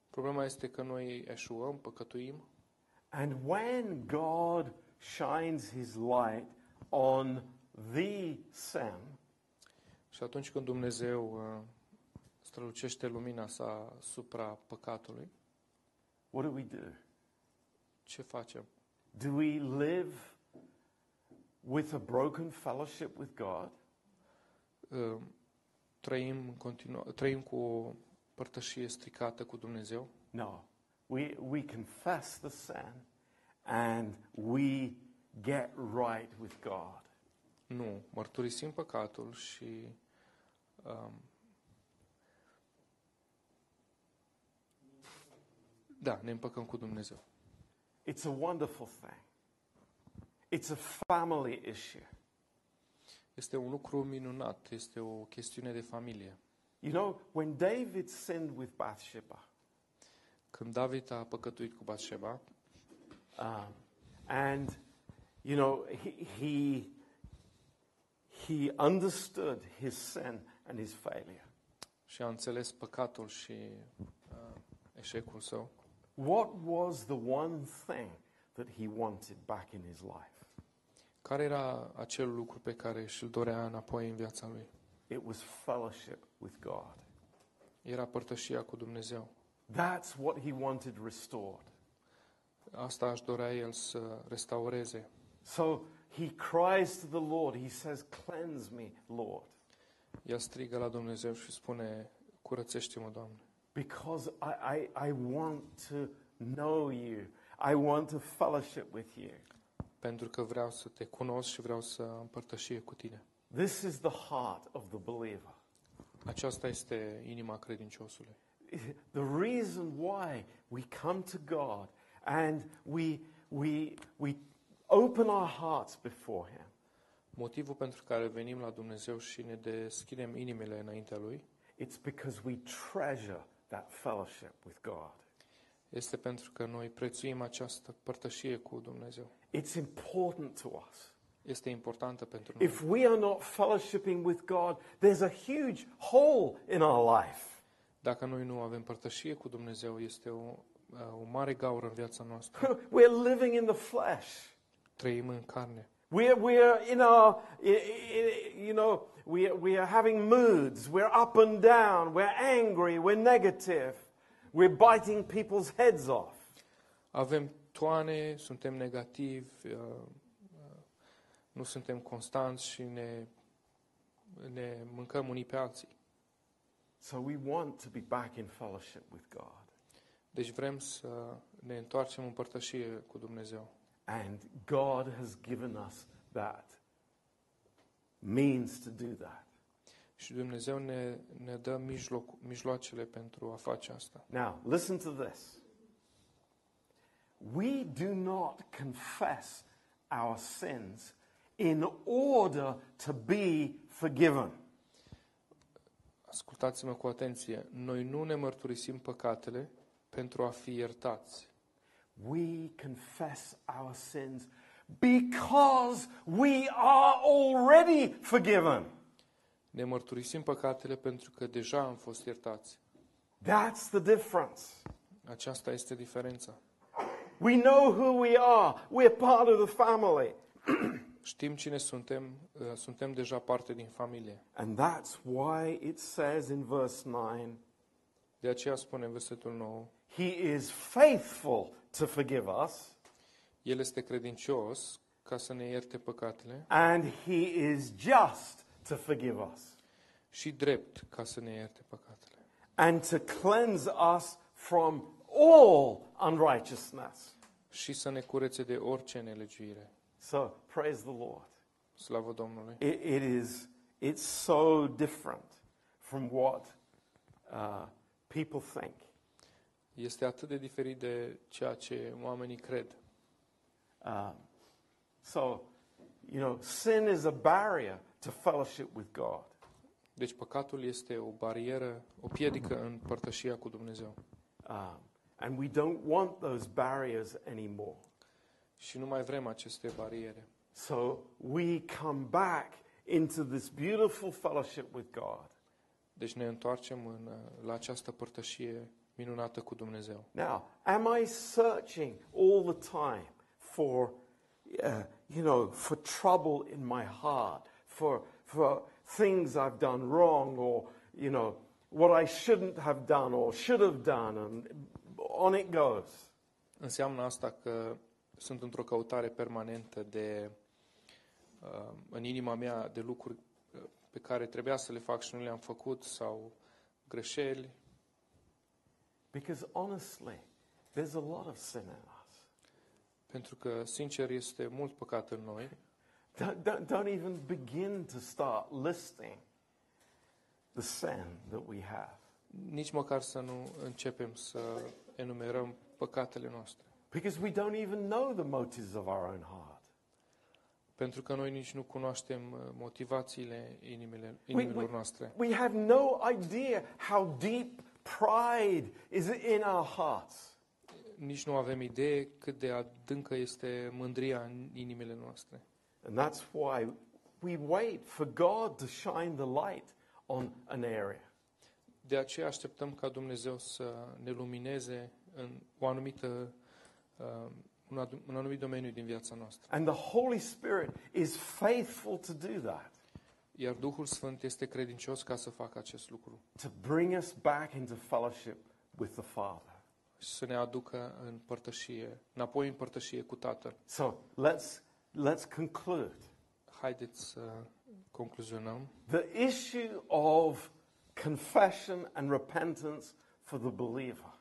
Problema este că noi eșuăm, păcătuim. And when God shines his light on the sin, și atunci când Dumnezeu strălucește lumina sa asupra păcatului, what do we do? Ce facem? Do we live with a broken fellowship with God? Uh, trăim în continuu, trăim cu o părtășie stricată cu Dumnezeu? No. We we confess the sin and we get right with God. Nu, mărturisim păcatul și um, da, ne împăcăm cu Dumnezeu. It's a wonderful thing. It's a family issue. Este un lucru minunat, este o chestiune de familie. You know, when David sinned with Bathsheba. Când David a păcătuit cu Bathsheba, uh, and you know, he, he he understood his sin and his failure. Și a înțeles păcatul și uh, eșecul său. What was the one thing that he wanted back in his life? Care era acel lucru pe care și-l dorea înapoi în viața lui? It was fellowship with God. Era părtășia cu Dumnezeu. That's what he wanted restored. Asta își dorea el să restaureze. So he cries to the Lord. He says, "Cleanse me, Lord." El strigă la Dumnezeu și spune, curățește-mă, Doamne. Because I, I, I want to know you. I want to fellowship with you. Pentru că vreau să te cunosc și vreau să împărtășie cu tine. This is the heart of the believer. Aceasta este inima credinciosului. The reason why we come to God and we we we open our hearts before him. Motivul pentru care venim la Dumnezeu și ne deschidem inimile înaintea lui. It's because we treasure that fellowship with God. Este pentru că noi prețuim această părtășie cu Dumnezeu. It's important to us. Este importantă pentru noi. If we are not fellowshipping with God, there's a huge hole in our life. Dacă noi nu avem părtășie cu Dumnezeu, este o, o mare gaură în viața noastră. We're living in the flesh. Trăim în carne. We're we're in our you know, we we are having moods. We're up and down. We're angry. We're negative. We're biting people's heads off. Avem toane, suntem negativi, uh, nu suntem constanți și ne ne mâncăm unii pe alții. So we want to be back in fellowship with God. Deci vrem să ne întoarcem în părtășie cu Dumnezeu. And God has given us that means to do that. Și Dumnezeu ne ne dă mijloc, mijloacele pentru a face asta. Now, listen to this. We do not confess our sins in order to be forgiven. Ascultați-mă cu atenție. Noi nu ne mărturisim păcatele pentru a fi iertați. We confess our sins because we are already forgiven. Ne mărturisim păcatele pentru că deja am fost iertați. That's the difference. Aceasta este diferența. We know who we are. We're part of the family. Știm cine suntem, uh, suntem deja parte din familie. And that's why it says in verse nine. De aceea spune în versetul nouă. He is faithful to forgive us. El este credincios ca să ne ierte păcatele. And he is just to forgive us. Și drept ca să ne ierte păcatele. And to cleanse us from all unrighteousness. Și să ne curețe de orice nelegiuire. So, praise the Lord. Slavă Domnului. It, it is it's so different from what uh, people think. Este atât de diferit de ceea ce oamenii cred. Uh, so, you know, sin is a barrier to fellowship with God. Deci păcatul este o barieră, o piedică în părtășia cu Dumnezeu. Uh, and we don't want those barriers anymore. Și nu mai vrem aceste bariere. So we come back into this beautiful fellowship with God. Deci ne întoarcem în, la această părtășie minunată cu Dumnezeu. Now, am I searching all the time for uh, you know, for trouble in my heart, for for things I've done wrong, or you know, what I shouldn't have done or should have done, and on it goes. Înseamnă asta că sunt într-o căutare permanentă de uh, în inima mea de lucruri pe care trebuia să le fac și nu le-am făcut, sau greșeli. Because honestly, there's a lot of sin in us. Pentru că sincer este mult păcat în noi. Don't, don't, don't even begin to start listing the sin that we have. Nici măcar să nu începem să enumerăm păcatele noastre. Because we don't even know the motives of our own heart. Pentru că noi nici nu cunoaștem motivațiile inimile, inimilor noastre. We, we, we have no idea how deep pride is in our hearts. Nici nu avem idee cât de adâncă este mândria în inimile noastre. And that's why we wait for God to shine the light on an area. De aceea așteptăm ca Dumnezeu să ne lumineze în o anumită Uh, un anumit domeniu din viața noastră. And the Holy Spirit is faithful to do that. Iar Duhul Sfânt este credincios ca să facă acest lucru. To bring us back into fellowship with the Father. Să ne aducă în părtășie, înapoi în părtășie cu Tatăl. So, let's let's conclude. Haideți să concluzionăm. The issue of confession and repentance for the believer.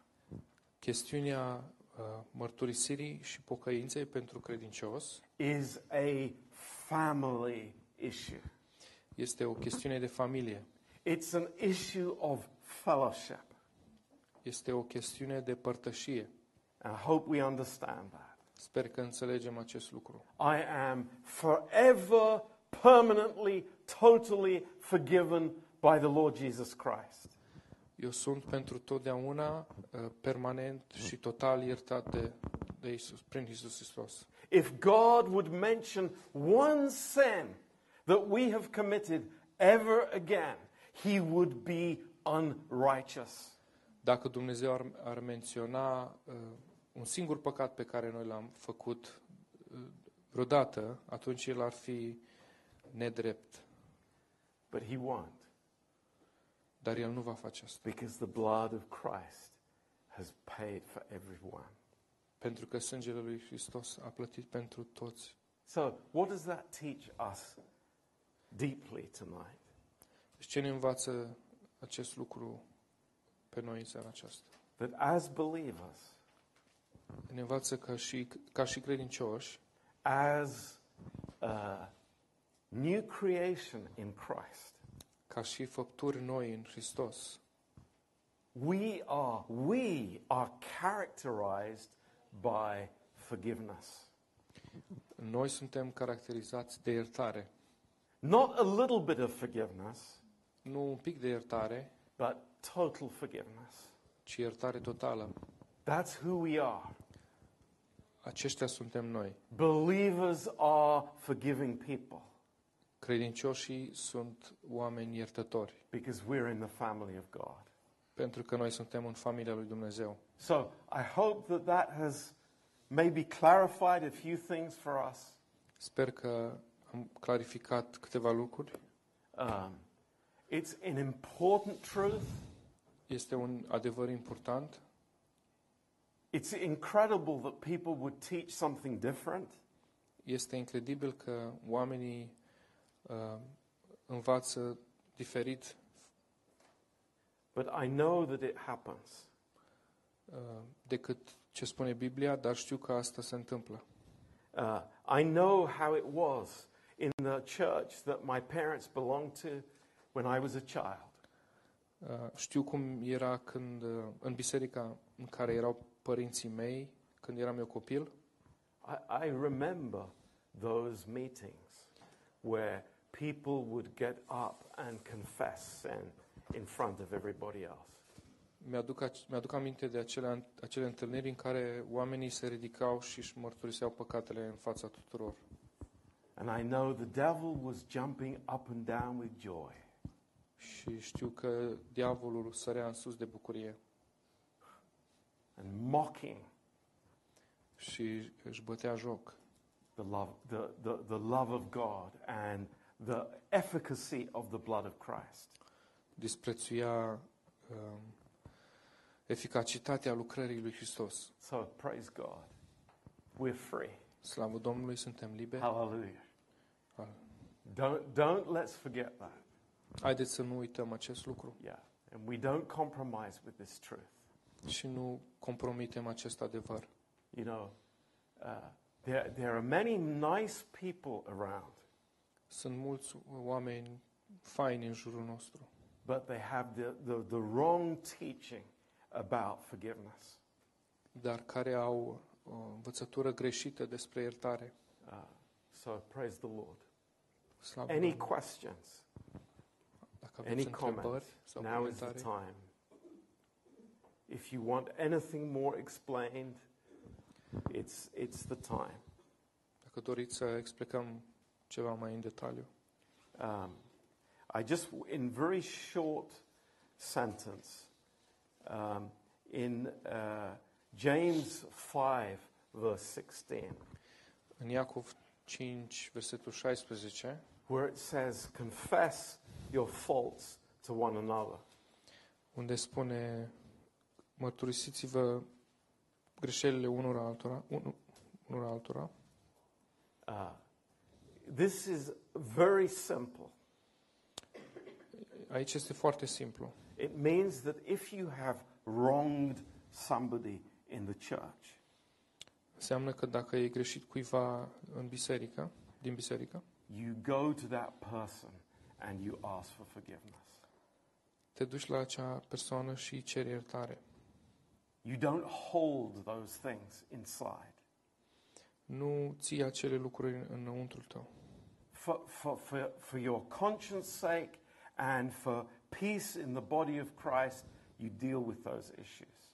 Chestiunea uh, mărturisirii și pocăinței pentru credincios is a family issue. Este o chestiune de familie. It's an issue of fellowship. Este o chestiune de părtășie. And I hope we understand that. Sper că înțelegem acest lucru. I am forever, permanently, totally forgiven by the Lord Jesus Christ. Eu sunt pentru totdeauna permanent și total iertat de, de Isus, prin Isus Hristos. If God would mention one sin that we have committed ever again, he would be unrighteous. Dacă Dumnezeu ar, ar menționa uh, un singur păcat pe care noi l-am făcut uh, vreodată, atunci el ar fi nedrept. But he won't. Dar el nu va face asta. Because the blood of Christ has paid for everyone. Pentru că sângele lui Hristos a plătit pentru toți. So, what does that teach us deeply tonight? Ce ne învață acest lucru pe noi în seara aceasta? That as believers, ne învață ca și ca și credincioși, as a new creation in Christ, ca și făpturi noi în Hristos, we are we are characterized by forgiveness. Noi suntem caracterizați de iertare. Not a little bit of forgiveness, nu un pic de iertare, but total forgiveness. Ci iertare totală. That's who we are. Aceștia suntem noi. Believers are forgiving people. Credincioșii sunt oameni iertători. Because we're in the family of God. Pentru că noi suntem în familia lui Dumnezeu. So, I hope that that has maybe clarified a few things for us. Sper că am clarificat câteva lucruri. Um, it's an important truth. Este un adevăr important. It's incredible that people would teach something different. Este incredibil că oamenii uh, învață diferit. But I know that it happens. Uh, decât ce spune Biblia, dar știu că asta se întâmplă. Uh, I know how it was in the church that my parents belonged to when I was a child. Uh, știu cum era când uh, în biserica în care erau părinții mei când eram eu copil. I, I remember those meetings where people would get up and confess sin in front of everybody else. Mi-aduc, mi-aduc aminte de acele, acele întâlniri în care oamenii se ridicau și își mărturiseau păcatele în fața tuturor. And I know the devil was jumping up and down with joy. Și știu că diavolul sărea în sus de bucurie. And mocking. Și își bătea joc. The love, the, the, the love of God and the efficacy of the blood of Christ. Disprețuia um, eficacitatea lucrării lui Hristos. So, praise God. We're free. Slavă Domnului, suntem liberi. Hallelujah. Don't don't let's forget that. Haideți să nu uităm acest lucru. Yeah. And we don't compromise with this truth. Și nu compromitem acest adevăr. You know, uh, there there are many nice people around. Sunt mulți oameni faini în jurul nostru. But they have the the the wrong teaching about forgiveness. Dar care au o învățătură greșită despre iertare. Uh, so praise the Lord. Slavă Any Domnului. Questions? Dacă Any comments? Now is the time. If you want anything more explained, it's it's the time. Dacă doriți să explicăm ceva mai în detaliu. Um, I just in very short sentence. Um, in uh, James five, verse sixteen. În Iacov cinci, versetul șaisprezece. where it says confess your faults to one another. Unde spune mărturisiți-vă greșelile unora altora, un, unora altora. Uh, this is very simple. Aici este foarte simplu. It means that if you have wronged somebody in the church. Înseamnă că dacă ai greșit cuiva în biserică, din biserică, you go to that person and you ask for forgiveness. Te duci la acea persoană și ceri iertare. You don't hold those things inside. Nu ții acele lucruri înăuntrul tău. For, for, for, for your conscience's sake and for peace in the body of Christ, you deal with those issues.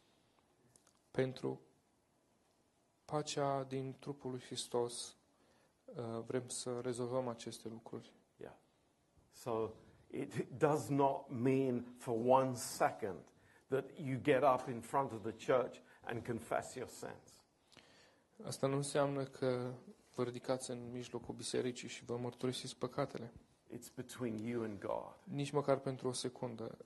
Pentru pacea din trupul lui Hristos, uh, vrem să rezolvăm aceste lucruri. Yeah. So it does not mean for one second that you get up in front of the church and confess your sins. Asta nu înseamnă că vă ridicați în mijlocul bisericii și vă mărturisiți păcatele. It's between you and God. Nici măcar pentru o secundă,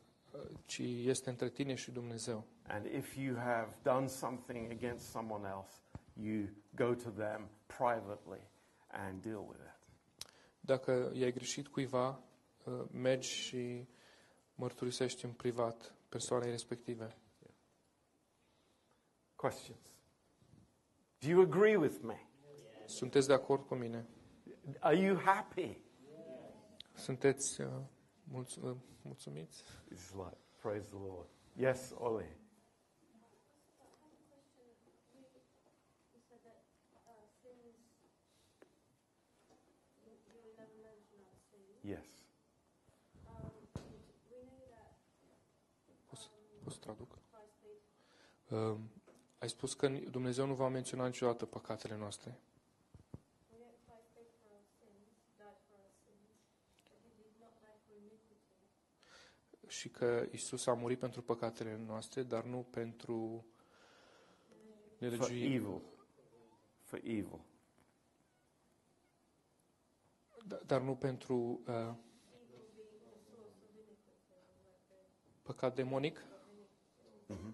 ci este între tine și Dumnezeu. And if you have done something against someone else, you go to them privately and deal with it. Dacă i-ai greșit cuiva, mergi și mărturisești în privat persoanei respective. Yeah. Questions? Do you agree with me? Sunteți de acord cu mine? Are you happy? Sunteți uh, mulțu- uh, mulțumiți? It's like, praise the Lord. Yes, Oli. Yes. Poți să traduc? Uh, ai spus că Dumnezeu nu va menționa niciodată păcatele noastre. Și că Iisus a murit pentru păcatele noastre, dar nu pentru nelegiuire. For evil. For evil. Dar nu pentru uh, păcat demonic. Mm-hmm.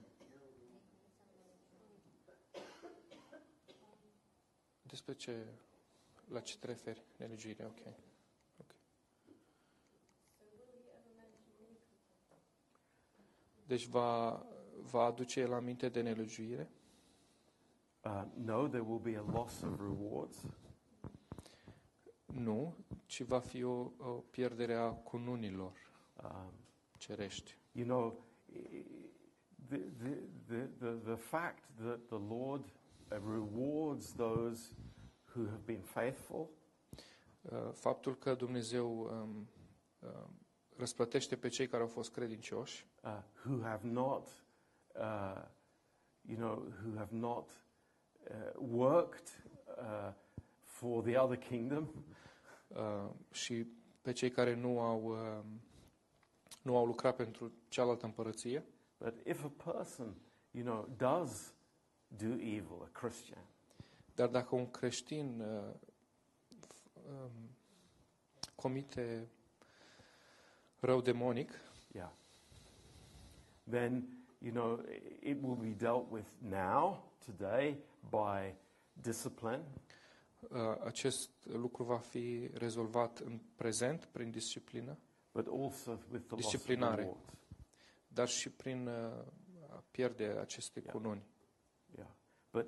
Despre ce, la ce te referi? Nelegiuire, ok. Okay. Deci va, va aduce el aminte de nelegiuire? Uh, no, there will be a loss of rewards. Nu, ci va fi o, o pierdere a cununilor um, cerești. You know, the, the, the, the, the fact that the Lord rewards those who have been faithful. Uh, faptul că Dumnezeu um, uh, răsplătește pe cei care au fost credincioși. Uh, who have not, uh, you know, who have not uh, worked uh, for the other kingdom. Uh, și pe cei care nu au uh, nu au lucrat pentru cealaltă împărăție. But if a person, you know, does do evil, a Christian. Dar dacă un creștin uh, um, comite rău demonic, yeah. Then, you know, it will be dealt with now, today, by discipline. Uh, acest lucru va fi rezolvat în prezent prin disciplină, but also with the disciplinare, dar și prin uh, a pierde aceste yeah. cununi. Yeah. But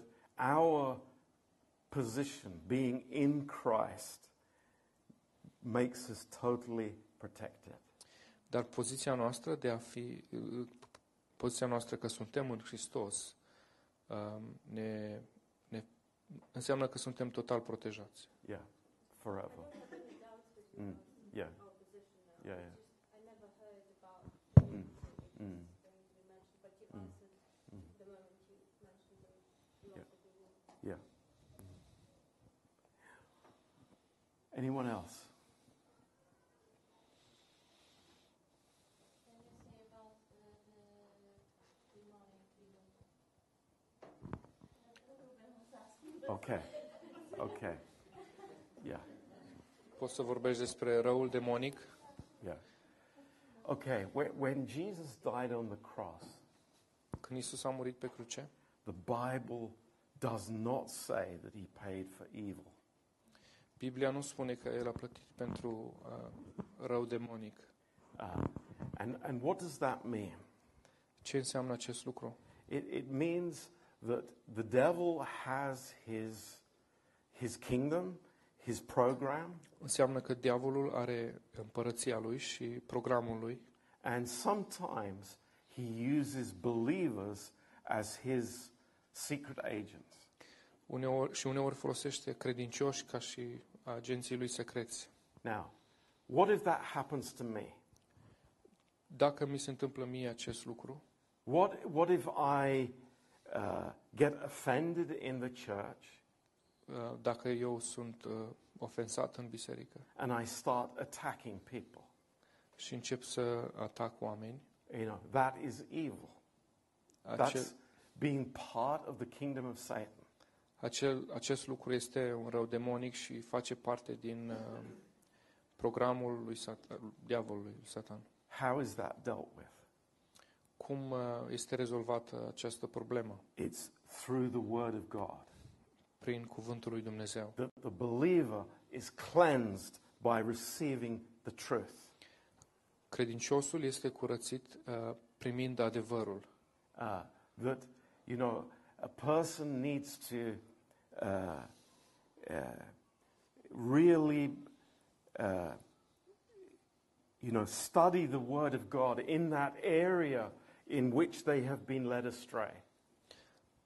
our position, being in Christ, makes us totally protected. Dar poziția noastră de a fi, poziția noastră că suntem în Hristos, uh, ne ne înseamnă că suntem total protejați. Yeah. Forever. Mm. Yeah. Yeah, yeah. Mm. Mm. Mm. Yeah. Yeah. Anyone else? Okay. Okay. Yeah. Poți să vorbești despre răul demonic? Yeah. Okay, when Jesus died on the cross, când Isus a murit pe cruce, the Bible does not say that he paid for evil. Biblia nu spune că el a plătit pentru uh, rău demonic. Uh, and and what does that mean? Ce înseamnă acest lucru? It it means that the devil has his his kingdom, his program. Înseamnă că diavolul are împărăția lui și programul lui. And sometimes he uses believers as his secret agents. Uneori, și uneori folosește credincioși ca și agenții lui secreți. Now, what if that happens to me? Dacă mi se întâmplă mie acest lucru? What what if I uh, get offended in the church? Uh, dacă eu sunt uh, ofensat în biserică. And I start attacking people. Și încep să atac oameni. You know, that is evil. Acel... That's being part of the kingdom of Satan. Acel, acest lucru este un rău demonic și face parte din uh, programul lui Satan, diavolului Satan. How is that dealt with? Cum uh, este rezolvată această problemă? It's through the word of God. Prin cuvântul lui Dumnezeu. The, the believer is cleansed by receiving the truth. Credinciosul este curățit uh, primind adevărul. Uh, that you know a person needs to uh, uh, really uh, you know, study the word of God in that area in which they have been led astray.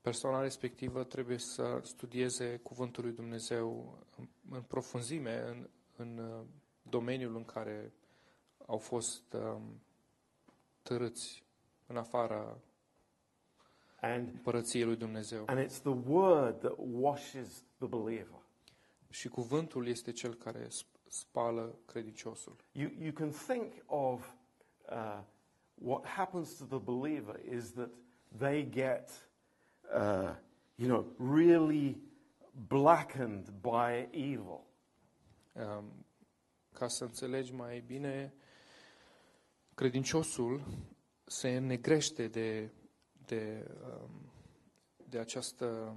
Persoana respectivă trebuie să studieze cuvântul lui Dumnezeu în, în profunzime în, în domeniul în care au fost um, târâți în afara împărăției lui Dumnezeu. And it's the word that washes the believer. Și cuvântul este cel care spală credinciosul. You you can think of uh, what happens to the believer is that they get uh, you know, really blackened by evil. Um, ca să înțelegi mai bine, credinciosul se negrește de de um, de această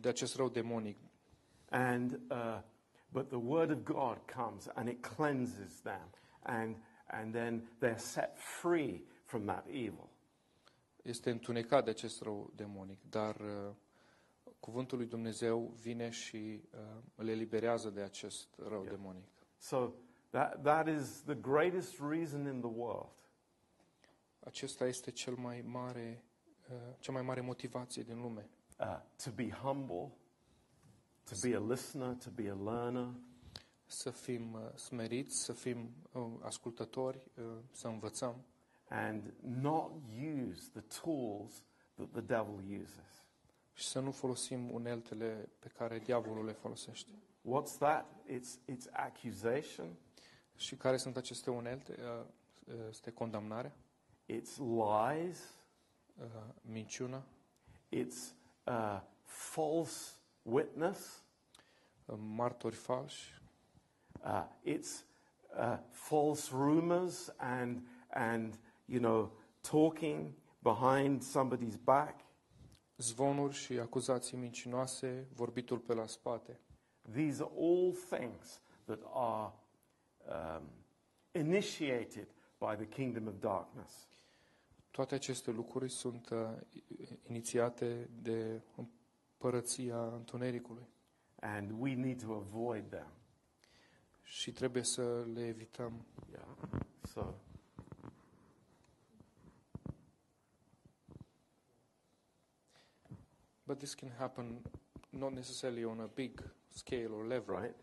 de acest rău demonic. And uh, but the word of God comes and it cleanses them, and and then they're set free from that evil. Este întunecat de acest rău demonic, dar uh, cuvântul lui Dumnezeu vine și uh, le eliberează de acest rău yeah. demonic. So that that is the greatest reason in the world. Acesta este cel mai mare uh, cea mai mare motivație din lume. Uh, to be humble, to be a listener, to be a learner. Să fim uh, smeriți, să fim uh, ascultători, uh, să învățăm. And not use the tools that the devil uses. Și să nu folosim uneltele pe care diavolul le folosește. What's that? It's it's accusation. Și care sunt aceste unelte? Uh, este condamnarea. It's lies. Uh, minciuna. It's uh, false witness, uh, martori falși, uh, it's uh, false rumors and and you know, talking behind somebody's back, zvonuri și acuzații mincinoase, vorbitul pe la spate. These are all things that are um, initiated by the kingdom of darkness. Toate aceste lucruri sunt uh, inițiate de împărăția întunericului. And we need to avoid them. Și trebuie să le evităm. Yeah. So. But this can happen not necessarily on a big scale or level, right?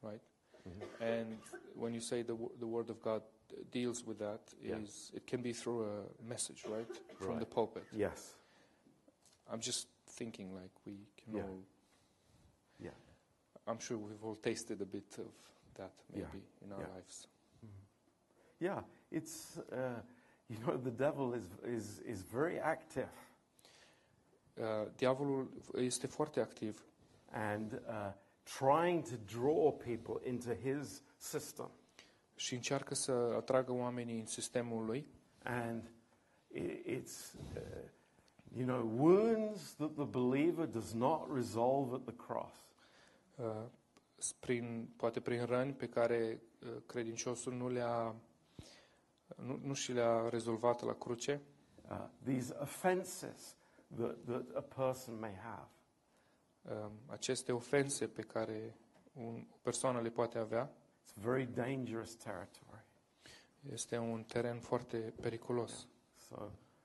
Right? Mm-hmm. And when you say the the word of God deals with that, yeah. is it can be through a message, right? From right. the pulpit. Yes. I'm just thinking like we can yeah. all yeah I'm sure we've all tasted a bit of that maybe yeah. in our yeah. lives. Mm-hmm. Yeah, it's uh, you know, the devil is is is very active. Uh, diavolul este foarte activ. And uh, trying to draw people into his system. Și încearcă să atragă oamenii în sistemul lui. And it's uh, you know, wounds that the believer does not resolve at the cross. Uh, prin poate prin răni pe care uh, credinciosul nu le-a nu, nu și le-a rezolvat la cruce. Uh, these offenses that, that a person may have. Uh, aceste ofense pe care un, o persoană le poate avea. It's very dangerous territory. Este un teren foarte periculos. So,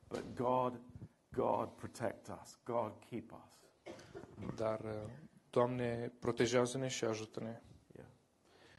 but God, God protect us. God keep us. Dar, Doamne, protejează-ne și ajută-ne.